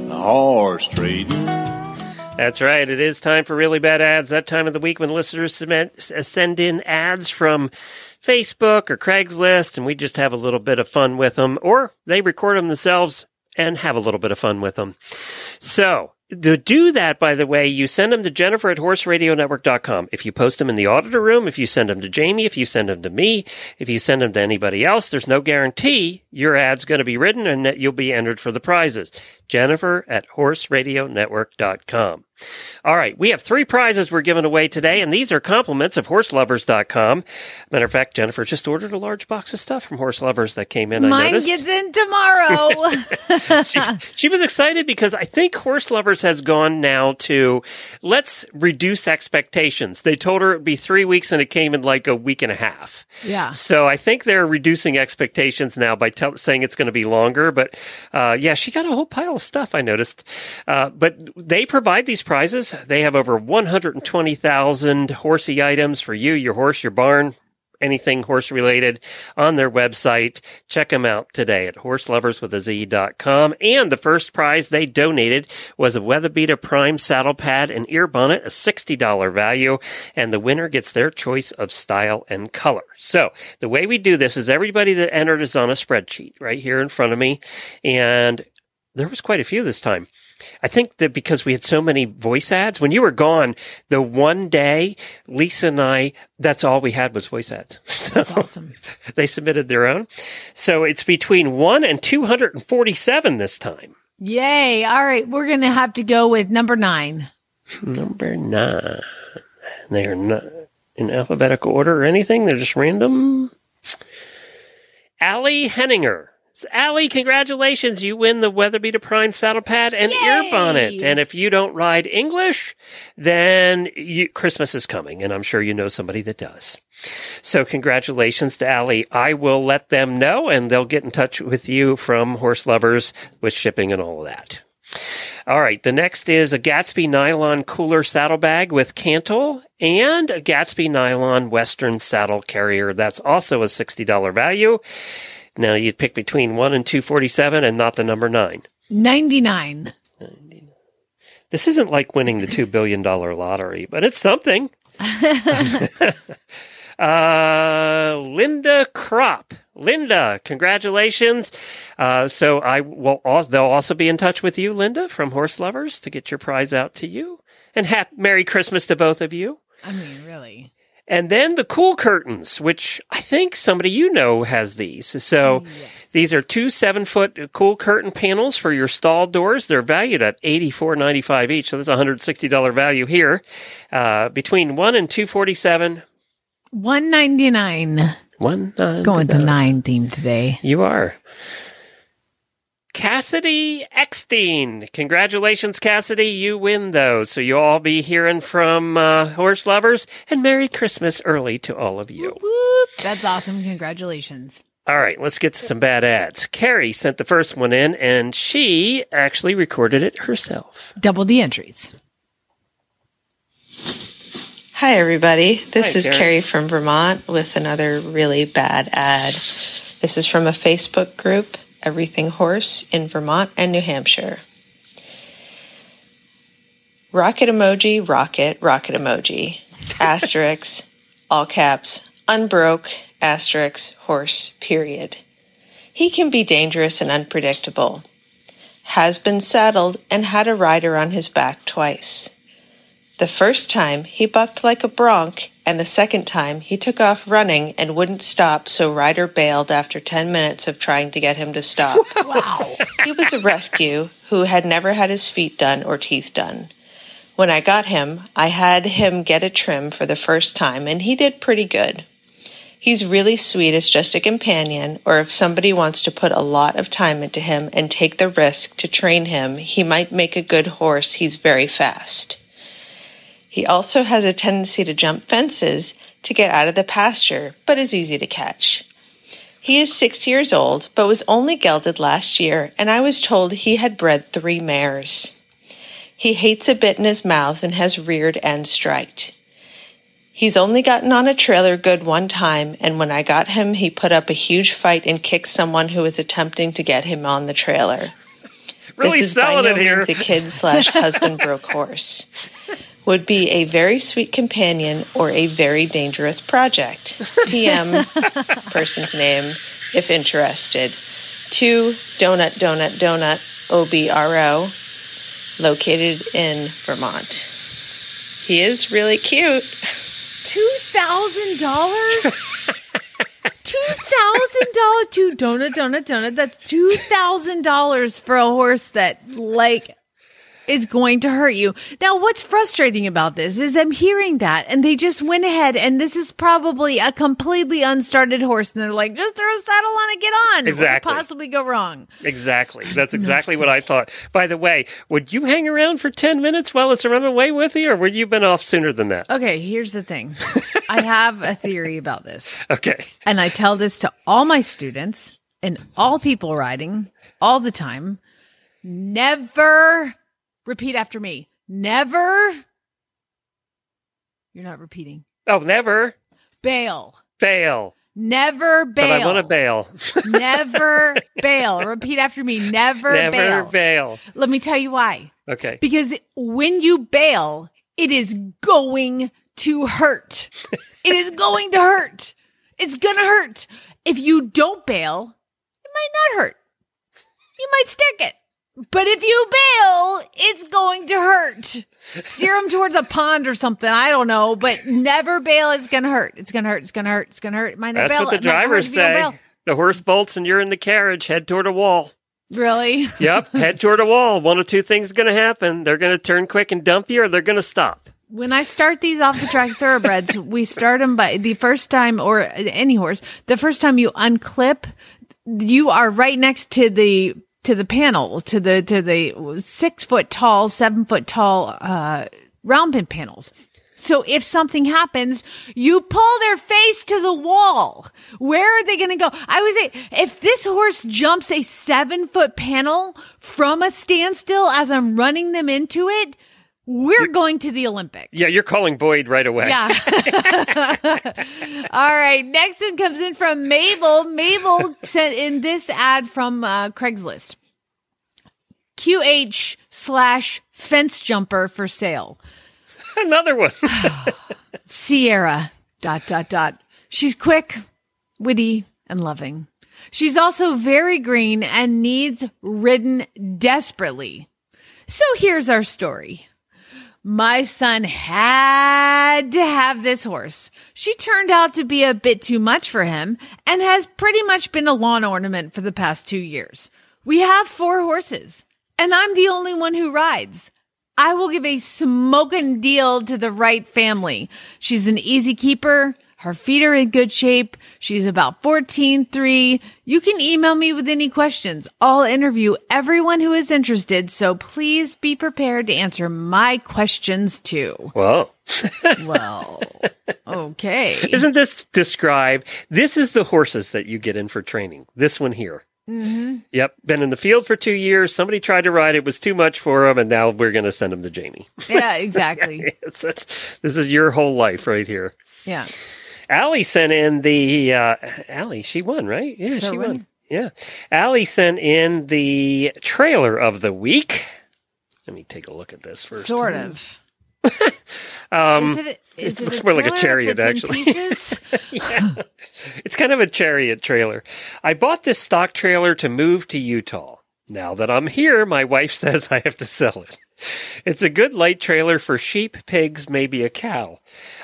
Horse trading. That's right. It is time for really bad ads. That time of the week when listeners send in ads from Facebook or Craigslist, and we just have a little bit of fun with them, or they record them themselves and have a little bit of fun with them. So, to do that, by the way, you send them to Jennifer at horse radio network dot com. If you post them in the auditor room, if you send them to Jamie, if you send them to me, if you send them to anybody else, there's no guarantee your ad's going to be written and that you'll be entered for the prizes. Jennifer at horse radio network dot com. All right, we have three prizes we're giving away today, and these are compliments of horse lovers dot com. Matter of fact, Jennifer just ordered a large box of stuff from Horselovers that came in, I Mine noticed. Gets in tomorrow. she, she was excited because I think Horselovers has gone now to, let's reduce expectations. They told her it would be three weeks, and it came in like a week and a half. Yeah. So I think they're reducing expectations now by tell, saying it's going to be longer. But uh, yeah, she got a whole pile of stuff, I noticed. Uh, but they provide these prizes. They have over one hundred twenty thousand horsey items for you, your horse, your barn, anything horse related on their website. Check them out today at horse lovers with a z dot com. And the first prize they donated was a WeatherBeeta Prime saddle pad and ear bonnet, a sixty dollars value. And the winner gets their choice of style and color. So the way we do this is everybody that entered is on a spreadsheet right here in front of me. And there was quite a few this time. I think that because we had so many voice ads, when you were gone, the one day, Lisa and I, that's all we had was voice ads. So that's awesome. They submitted their own. So it's between one and two hundred forty-seven this time. Yay. All right. We're going to have to go with number nine. Number nine. They are not in alphabetical order or anything. They're just random. Allie Henninger. So, Allie, congratulations. You win the WeatherBeeta Prime saddle pad and Yay! Ear bonnet. And if you don't ride English, then you, Christmas is coming, and I'm sure you know somebody that does. So congratulations to Allie. I will let them know, and they'll get in touch with you from Horselovers with shipping and all of that. All right. The next is a Gatsby nylon cooler saddlebag with cantle and a Gatsby nylon Western saddle carrier. That's also a sixty dollars value. Now, you'd pick between one and two forty-seven and not the number nine. ninety-nine. ninety-nine. This isn't like winning the two billion dollars lottery, but it's something. uh, Linda Kropp. Linda, congratulations. Uh, so I will also, they'll also be in touch with you, Linda, from Horselovers, to get your prize out to you. And ha- Merry Christmas to both of you. I mean, really. And then the cool curtains, which I think somebody you know has these. So yes. These are two seven-foot cool curtain panels for your stall doors. They're valued at eighty-four ninety-five each, so that's a one hundred sixty dollars value here. Uh, between one and two forty-seven. one ninety-nine. one ninety-nine. Going to nine theme today. You are. Cassidy Eckstein. Congratulations, Cassidy. You win those. So you'll all be hearing from uh, Horse Lovers. And Merry Christmas early to all of you. Whoop, whoop. That's awesome. Congratulations. All right, let's get to some bad ads. Carrie sent the first one in, and she actually recorded it herself. Double the entries. Hi, everybody. This Hi, is Carrie. Carrie from Vermont with another really bad ad. This is from a Facebook group. Everything Horse in Vermont and New Hampshire. Rocket emoji, rocket, rocket emoji, asterisk, all caps, unbroke, asterisk, horse, period. He can be dangerous and unpredictable. Has been saddled and had a rider on his back twice. The first time he bucked like a bronc, and the second time he took off running and wouldn't stop, so rider bailed after ten minutes of trying to get him to stop. Wow. He was a rescue who had never had his feet done or teeth done. When I got him, I had him get a trim for the first time, and he did pretty good. He's really sweet as just a companion, or if somebody wants to put a lot of time into him and take the risk to train him, he might make a good horse. He's very fast. He also has a tendency to jump fences to get out of the pasture, but is easy to catch. He is six years old, but was only gelded last year, and I was told he had bred three mares. He hates a bit in his mouth and has reared and striked. He's only gotten on a trailer good one time, and when I got him, he put up a huge fight and kicked someone who was attempting to get him on the trailer. Really selling it here. This is by no means a kid slash husband broke horse. Would be a very sweet companion or a very dangerous project. P M, person's name, if interested, to Donut Donut Donut O B R O, located in Vermont. He is really cute. two thousand dollars? two thousand dollars to Donut Donut Donut. That's two thousand dollars for a horse that, like... is going to hurt you. Now, what's frustrating about this is I'm hearing that, and they just went ahead, and this is probably a completely unstarted horse, and they're like, just throw a saddle on and get on. Exactly. What could possibly go wrong? Exactly. That's exactly no, what I thought. By the way, would you hang around for ten minutes while it's running away with you, or would you have been off sooner than that? Okay, here's the thing. I have a theory about this. Okay. And I tell this to all my students and all people riding all the time. Never... Repeat after me. Never. You're not repeating. Oh, never. Bail. Bail. Never bail. But I want to bail. Never bail. Repeat after me. Never, Never bail. Never bail. Let me tell you why. Okay. Because when you bail, it is going to hurt. It is going to hurt. It's going to hurt. If you don't bail, it might not hurt. You might stick it. But if you bail, it's going to hurt. Steer them towards a pond or something. I don't know. But never bail. It's going to hurt. It's going to hurt. It's going to hurt. It's going to hurt. Might not That's bail. What the drivers say. The horse bolts and you're in the carriage. Head toward a wall. Really? Yep. Head toward a wall. One of two things is going to happen. They're going to turn quick and dump you, or they're going to stop. When I start these off-the-track thoroughbreds, we start them by the first time, or any horse, the first time you unclip, you are right next to the... to the panel, to the, to the six foot tall, seven foot tall, uh, round pin panels. So if something happens, you pull their face to the wall. Where are they going to go? I would say if this horse jumps a seven foot panel from a standstill as I'm running them into it, we're you're, going to the Olympics. Yeah, you're calling Boyd right away. Yeah. All right. Next one comes in from Mabel. Mabel sent in this ad from uh, Craigslist. Q H slash fence jumper for sale. Another one. Sierra, dot, dot, dot. She's quick, witty, and loving. She's also very green and needs ridden desperately. So here's our story. my son had to have this horse. She turned out to be a bit too much for him and has pretty much been a lawn ornament for the past two years. We have four horses, and I'm the only one who rides. I will give a smoking deal to the right family. She's an easy keeper. Her feet are in good shape. She's about fourteen three. You can email me with any questions. I'll interview everyone who is interested, so please be prepared to answer my questions too. Well. Well, okay. Isn't this described? This is the horses that you get in for training. This one here. Mm-hmm. Yep. Been in the field for two years. Somebody tried to ride. It was too much for him. And now we're going to send him to Jamie. Yeah, exactly. it's, it's, this is your whole life right here. Yeah. Allie sent in the, uh, Allie, she won, right? Yeah, so she won. won. Yeah. Allie sent in the trailer of the week. Let me take a look at this first. Sort time. of. um, is it, is it, it looks more like a chariot, actually. Yeah. It's kind of a chariot trailer. I bought this stock trailer to move to Utah. Now that I'm here, my wife says I have to sell it. It's a good light trailer for sheep, pigs, maybe a cow.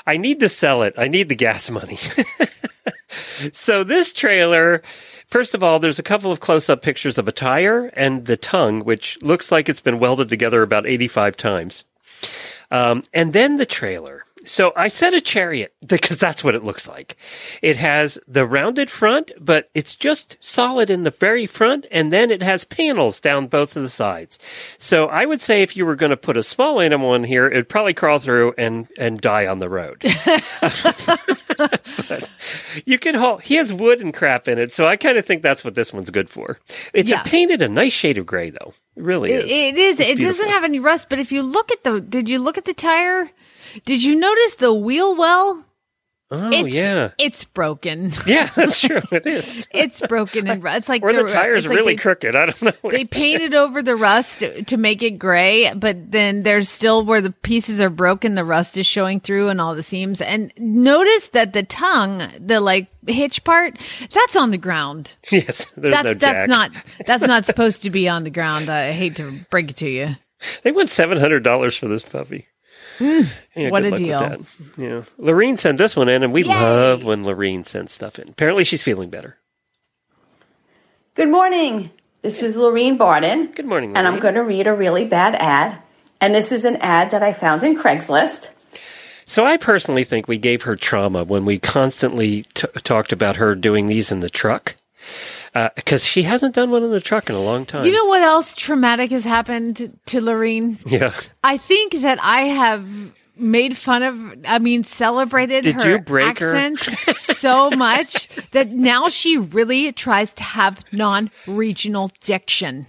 I need to sell it. I need the gas money. So this trailer, first of all, there's a couple of close-up pictures of a tire and the tongue, which looks like it's been welded together about eighty-five times. Um, and then the trailer. So I said a chariot because that's what it looks like. It has the rounded front, but it's just solid in the very front. And then it has panels down both of the sides. So I would say if you were going to put a small animal in here, it would probably crawl through and, and die on the road. But you can haul. He has wood and crap in it. So I kind of think that's what this one's good for. It's yeah. a painted a nice shade of gray, though. It really is. It, it is. It's it beautiful. Doesn't have any rust. But if you look at the, did you look at the tire? Did you notice the wheel well? Oh, it's, yeah. It's broken. Yeah, that's true. It is. It's broken and rust. It's like or the, the tire's really like they, crooked. I don't know. They painted over the rust to make it gray, but then there's still where the pieces are broken. The rust is showing through and all the seams. And notice that the tongue, the like hitch part, that's on the ground. Yes, there's that's, no jack. That's not, that's not supposed to be on the ground. I hate to break it to you. They want seven hundred dollars for this puppy. Mm, yeah, what a deal. Yeah. Lorene sent this one in, and we Yay. love when Lorene sends stuff in. Apparently, she's feeling better. Good morning. This is Lorene Barden. Good morning, Lorene. And I'm going to read a really bad ad. And this is an ad that I found in Craigslist. So I personally think we gave her trauma when we constantly t- talked about her doing these in the truck. Because uh, she hasn't done one in the truck in a long time. You know what else traumatic has happened to Lorene? Yeah. I think that I have made fun of, I mean, celebrated Did her you break accent her? so much that now she really tries to have non-regional diction.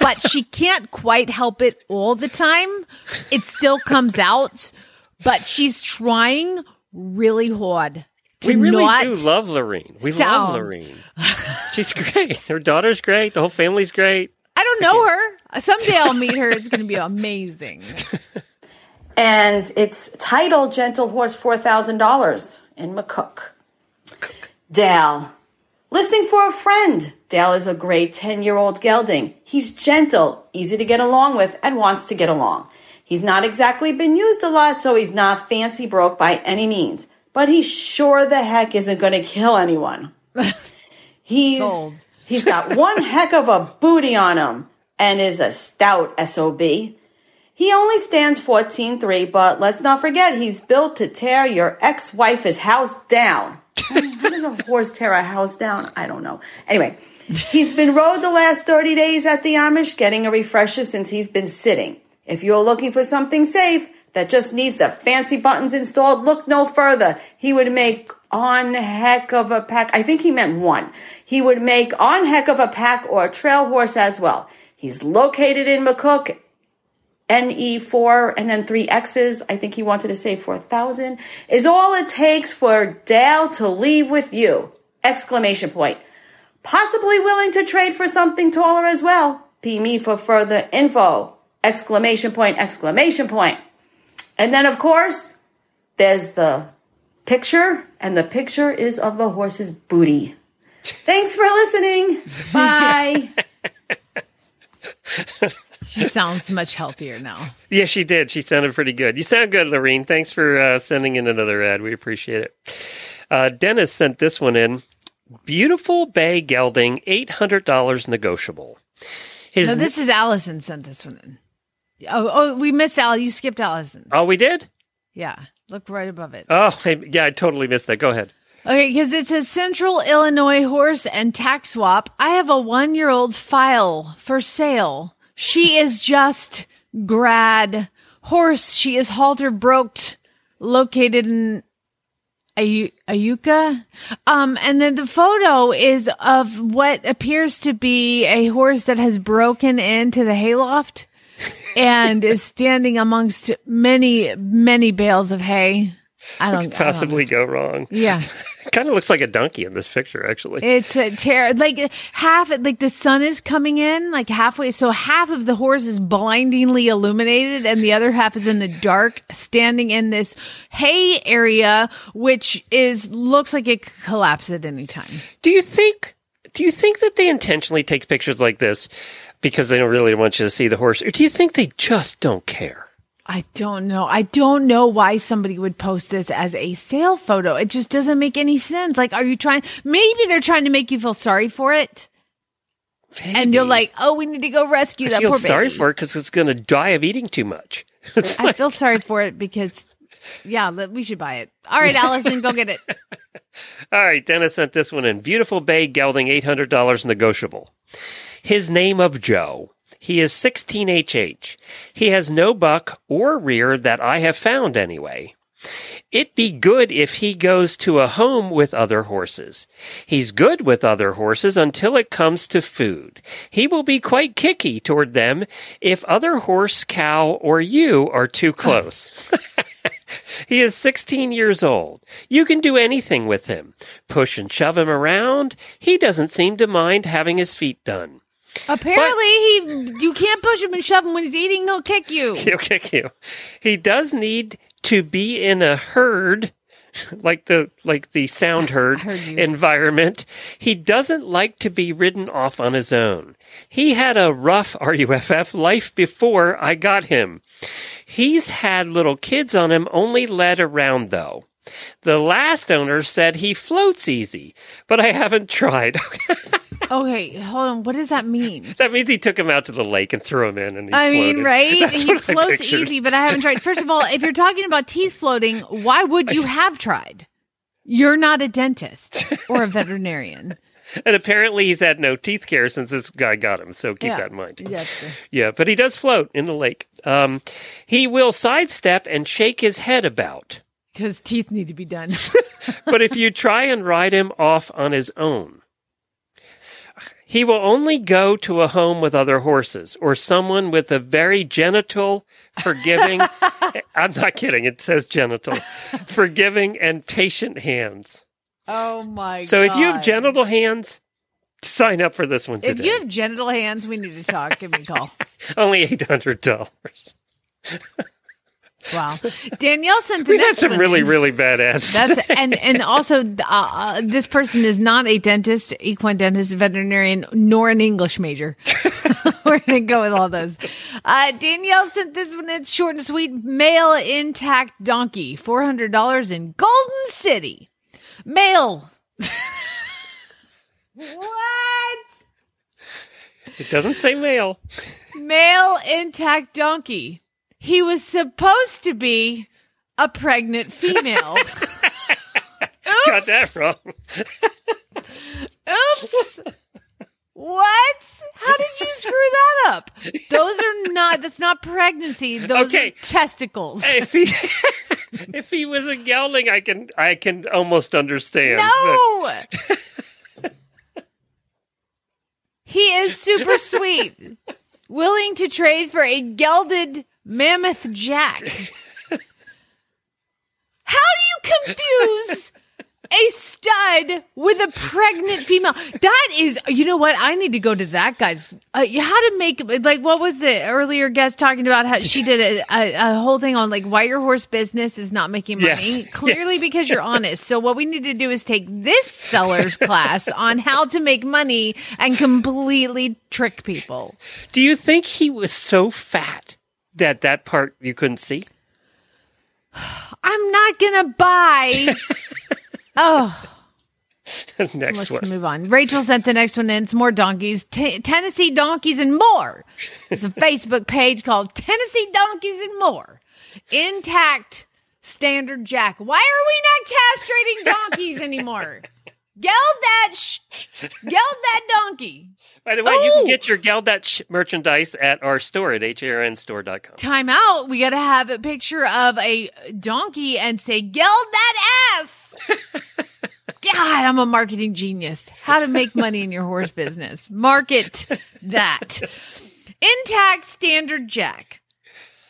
But she can't quite help it all the time. It still comes out. But she's trying really hard. We really do love Lorene. We sound. love Lorene. She's great. Her daughter's great. The whole family's great. I don't know her. Someday I'll meet her. It's going to be amazing. And it's titled Gentle Horse four thousand dollars in McCook. Dale. Listening for a friend. Dale is a great ten-year-old gelding. He's gentle, easy to get along with, and wants to get along. He's not exactly been used a lot, so he's not fancy broke by any means. But he sure the heck isn't going to kill anyone. He's he's got one heck of a booty on him and is a stout S O B. He only stands fourteen three, but let's not forget he's built to tear your ex-wife's house down. How does a horse tear a house down? I don't know. Anyway, he's been rode the last thirty days at the Amish, getting a refresher since he's been sitting. If you're looking for something safe that just needs the fancy buttons installed, look no further. He would make on heck of a pack. I think he meant one. He would make on heck of a pack or a trail horse as well. He's located in McCook, N E four, and then three X's. I think he wanted to say four thousand. Is all it takes for Dale to leave with you. Exclamation point. Possibly willing to trade for something taller as well. P me for further info. Exclamation point, exclamation point. And then, of course, there's the picture, and the picture is of the horse's booty. Thanks for listening. Bye. She sounds much healthier now. Yeah, she did. She sounded pretty good. You sound good, Lorene. Thanks for uh, sending in another ad. We appreciate it. Uh, Dennis sent this one in. Beautiful bay gelding, eight hundred dollars negotiable. His no, this is Allison sent this one in. Oh, oh, we missed Al. You skipped Allison. Oh, we did? Yeah. Look right above it. Oh, I, yeah, I totally missed that. Go ahead. Okay, because it says Central Illinois horse and tack swap. I have a one-year-old file for sale. She is just grad horse. She is halter broked, located in Ay- Ayuka. Um, and then the photo is of what appears to be a horse that has broken into the hayloft and is standing amongst many, many bales of hay. I don't it could possibly I don't. go wrong. Yeah. Kind of looks like a donkey in this picture, actually. It's a terror. Like half, like the sun is coming in, like halfway. So half of the horse is blindingly illuminated, and the other half is in the dark, standing in this hay area, which is looks like it could collapse at any time. Do you think? Do you think that they intentionally take pictures like this because they don't really want you to see the horse, or do you think they just don't care? I don't know. I don't know why somebody would post this as a sale photo. It just doesn't make any sense. Like, are you trying? Maybe they're trying to make you feel sorry for it. Maybe. And you're like, oh, we need to go rescue I that poor baby. I feel sorry for it because it's going to die of eating too much. It's I like... feel sorry for it because, yeah, we should buy it. All right, Allison, go get it. All right, Dennis sent this one in. Beautiful bay gelding, eight hundred dollars negotiable. His name of Joe. He is sixteen H H. He has no buck or rear that I have found anyway. It'd be good if he goes to a home with other horses. He's good with other horses until it comes to food. He will be quite kicky toward them if other horse, cow, or you are too close. He is sixteen years old. You can do anything with him. Push and shove him around. He doesn't seem to mind having his feet done. Apparently, but, he you can't push him and shove him when he's eating. He'll kick you. He'll kick you. He does need to be in a herd, like the like the sound herd environment. He doesn't like to be ridden off on his own. He had a rough R U F F life before I got him. He's had little kids on him, only led around though. The last owner said he floats easy, but I haven't tried. Okay, hold on. What does that mean? That means he took him out to the lake and threw him in. And he I floated. mean, right? That's he floats easy, but I haven't tried. First of all, if you're talking about teeth floating, why would you have tried? You're not a dentist or a veterinarian. And apparently he's had no teeth care since this guy got him, so keep yeah, that in mind. Exactly. Yeah, but he does float in the lake. Um, he will sidestep and shake his head about. Because teeth need to be done. But if you try and ride him off on his own, he will only go to a home with other horses or someone with a very genital, forgiving, I'm not kidding, it says genital, forgiving and patient hands. Oh my so God. So if you have genital hands, sign up for this one today. If you have genital hands, we need to talk. Give me a call. Only eight hundred dollars. Wow, Danielle sent the We've next had some really, in. really bad ads. That's and and also uh, this person is not a dentist, equine dentist, veterinarian, nor an English major. We're gonna go with all those. Uh, Danielle sent this one. It's short and sweet. Male intact donkey, four hundred dollars in Golden City. Male. What? It doesn't say male. Male intact donkey. He was supposed to be a pregnant female. Got that wrong. Oops. What? How did you screw that up? Those are not, that's not pregnancy. Those okay. are testicles. If he, if he was a gelding, I can, I can almost understand. No. But... He is super sweet. Willing to trade for a gelded Mammoth Jack. How do you confuse a stud with a pregnant female. That is, you know what? I need to go to that guy's. Uh, how to make, like, what was the earlier guest talking about how she did a, a, a whole thing on, like, why your horse business is not making money? Yes. Clearly yes. Because you're honest. So what we need to do is take this seller's class on how to make money and completely trick people. Do you think he was so fat that that part you couldn't see? I'm not going to buy. Oh. Next Let's one. Let's move on. Rachel sent the next one in. It's more donkeys. T- Tennessee donkeys and more. It's a Facebook page called Tennessee Donkeys and More. Intact standard jack. Why are we not castrating donkeys anymore? Geld that sh- Geld that donkey. By the way, oh. You can get your Geld that sh- merchandise at our store at H R N store dot com. Time out. We got to have a picture of a donkey and say, Geld that ass. God, I'm a marketing genius. How to make money in your horse business. Market that. Intact standard jack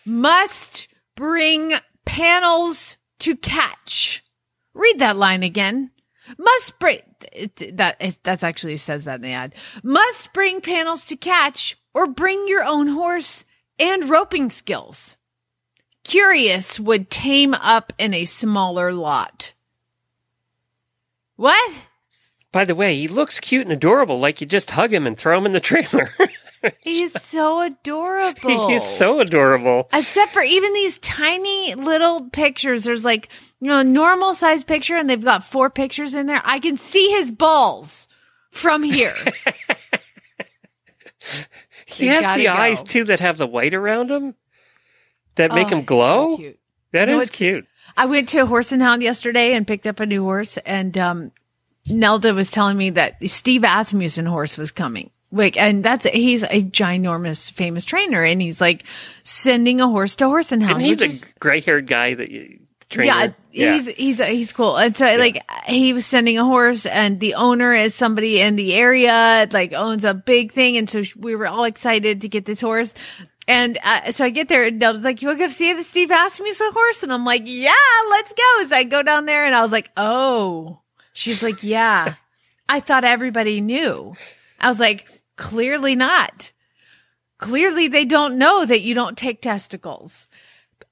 must bring panels to catch. Read that line again. Must bring it, that it, that's actually says that in the ad. Must bring panels to catch, or bring your own horse and roping skills. Curious would tame up in a smaller lot. What? By the way, he looks cute and adorable. Like you just hug him and throw him in the trailer. He is so adorable. He is so adorable. Except for even these tiny little pictures. There's like, you know, a normal size picture, and they've got four pictures in there. I can see his balls from here. He you has the go. eyes, too, that have the white around him that oh, make him glow. So cute. That you know, is cute. I went to Horse and Hound yesterday and picked up a new horse, and um, Nelda was telling me that Steve Asmussen horse was coming. Like, and that's, he's a ginormous famous trainer, and he's like sending a horse to Horse and Hound. And he's a is, gray-haired guy that you trainer. Yeah, yeah, he's, he's, he's cool. And so yeah. like he was sending a horse, and the owner is somebody in the area, like owns a big thing. And so we were all excited to get this horse. And uh, so I get there, and Nelda's like, you want to go see the Steve Asmussen horse? And I'm like, yeah, let's go. So I go down there, and I was like, oh, she's like, yeah, I thought everybody knew. I was like, clearly not. Clearly they don't know that you don't take testicles.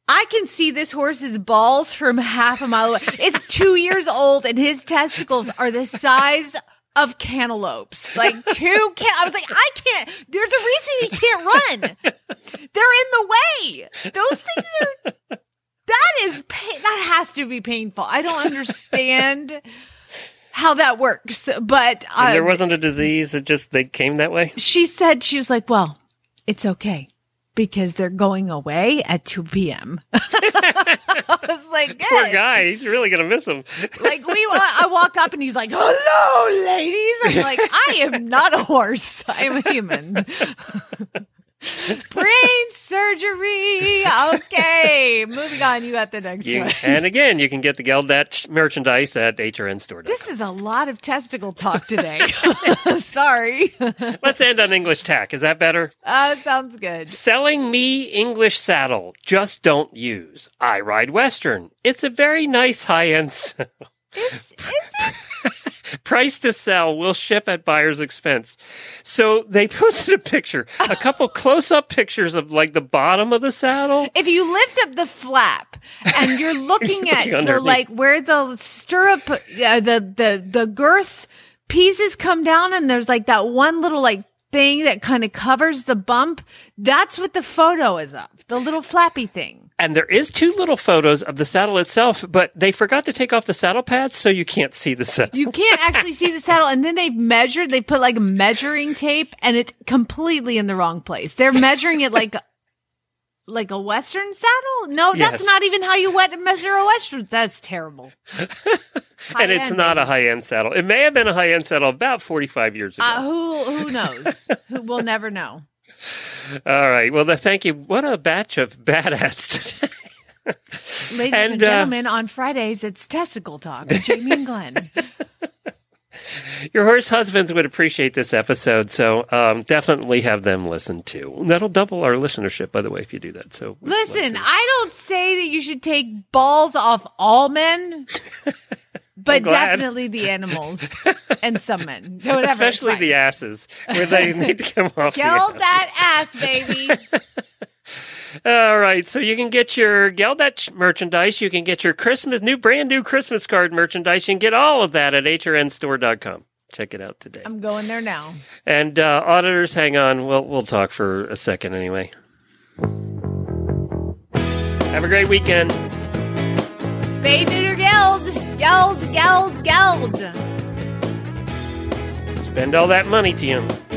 I can see this horse's balls from half a mile away. It's two years old, and his testicles are the size of cantaloupes. Like two can- I was like, I can't. There's a reason he can't run. They're in the way. Those things are, that is, pain- that has to be painful. I don't understand how that works, but um, and there wasn't a disease. It just, they came that way. She said, she was like, well, it's okay, because they're going away at two p.m. I was like, good. Poor guy. He's really going to miss him. Like, we, I walk up, and he's like, hello, ladies. I'm like, I am not a horse. I am a human. Brain surgery. Okay. Moving on. You got the next you, one. And again, you can get the Geld that merchandise at H R N store dot com. This is a lot of testicle talk today. Sorry. Let's end on English tack. Is that better? Uh, sounds good. Selling me English saddle. Just don't use. I ride Western. It's a very nice high-end saddle. Is, is it? Price to sell. Will ship at buyer's expense. So they posted a picture, a couple close-up pictures of like the bottom of the saddle. If you lift up the flap and you're looking, you're looking at the, like where the stirrup, uh, the the the girth pieces come down, and there's like that one little like thing that kind of covers the bump. That's what the photo is of, the little flappy thing. And there is two little photos of the saddle itself, but they forgot to take off the saddle pads, so you can't see the saddle. You can't actually see the saddle. And then they've measured, they put like measuring tape, and it's completely in the wrong place. They're measuring it like, like a Western saddle? No, yes. That's not even how you measure a Western. That's terrible. And it's not a high-end saddle. It may have been a high-end saddle about forty-five years ago. Uh, who, who knows? We'll never know. All right. Well, thank you. What a batch of bad ads today. Ladies and, and gentlemen, uh, on Fridays, it's Testicle Talk with Jamie and Glenn. Your horse husbands would appreciate this episode, so um, definitely have them listen too. That'll double our listenership, by the way, if you do that. So listen, I don't say that you should take balls off all men. But definitely the animals and some men. Whatever, especially the asses, where they need to come off. Geld that ass, baby. All right, so you can get your Geld That merchandise. You can get your Christmas, new, brand new Christmas card merchandise. You can get all of that at H R N store dot com. Check it out today. I'm going there now. And uh, auditors, hang on. We'll we'll talk for a second anyway. Have a great weekend. Spade neuter geld. Geld, geld, geld. Spend all that money, T M.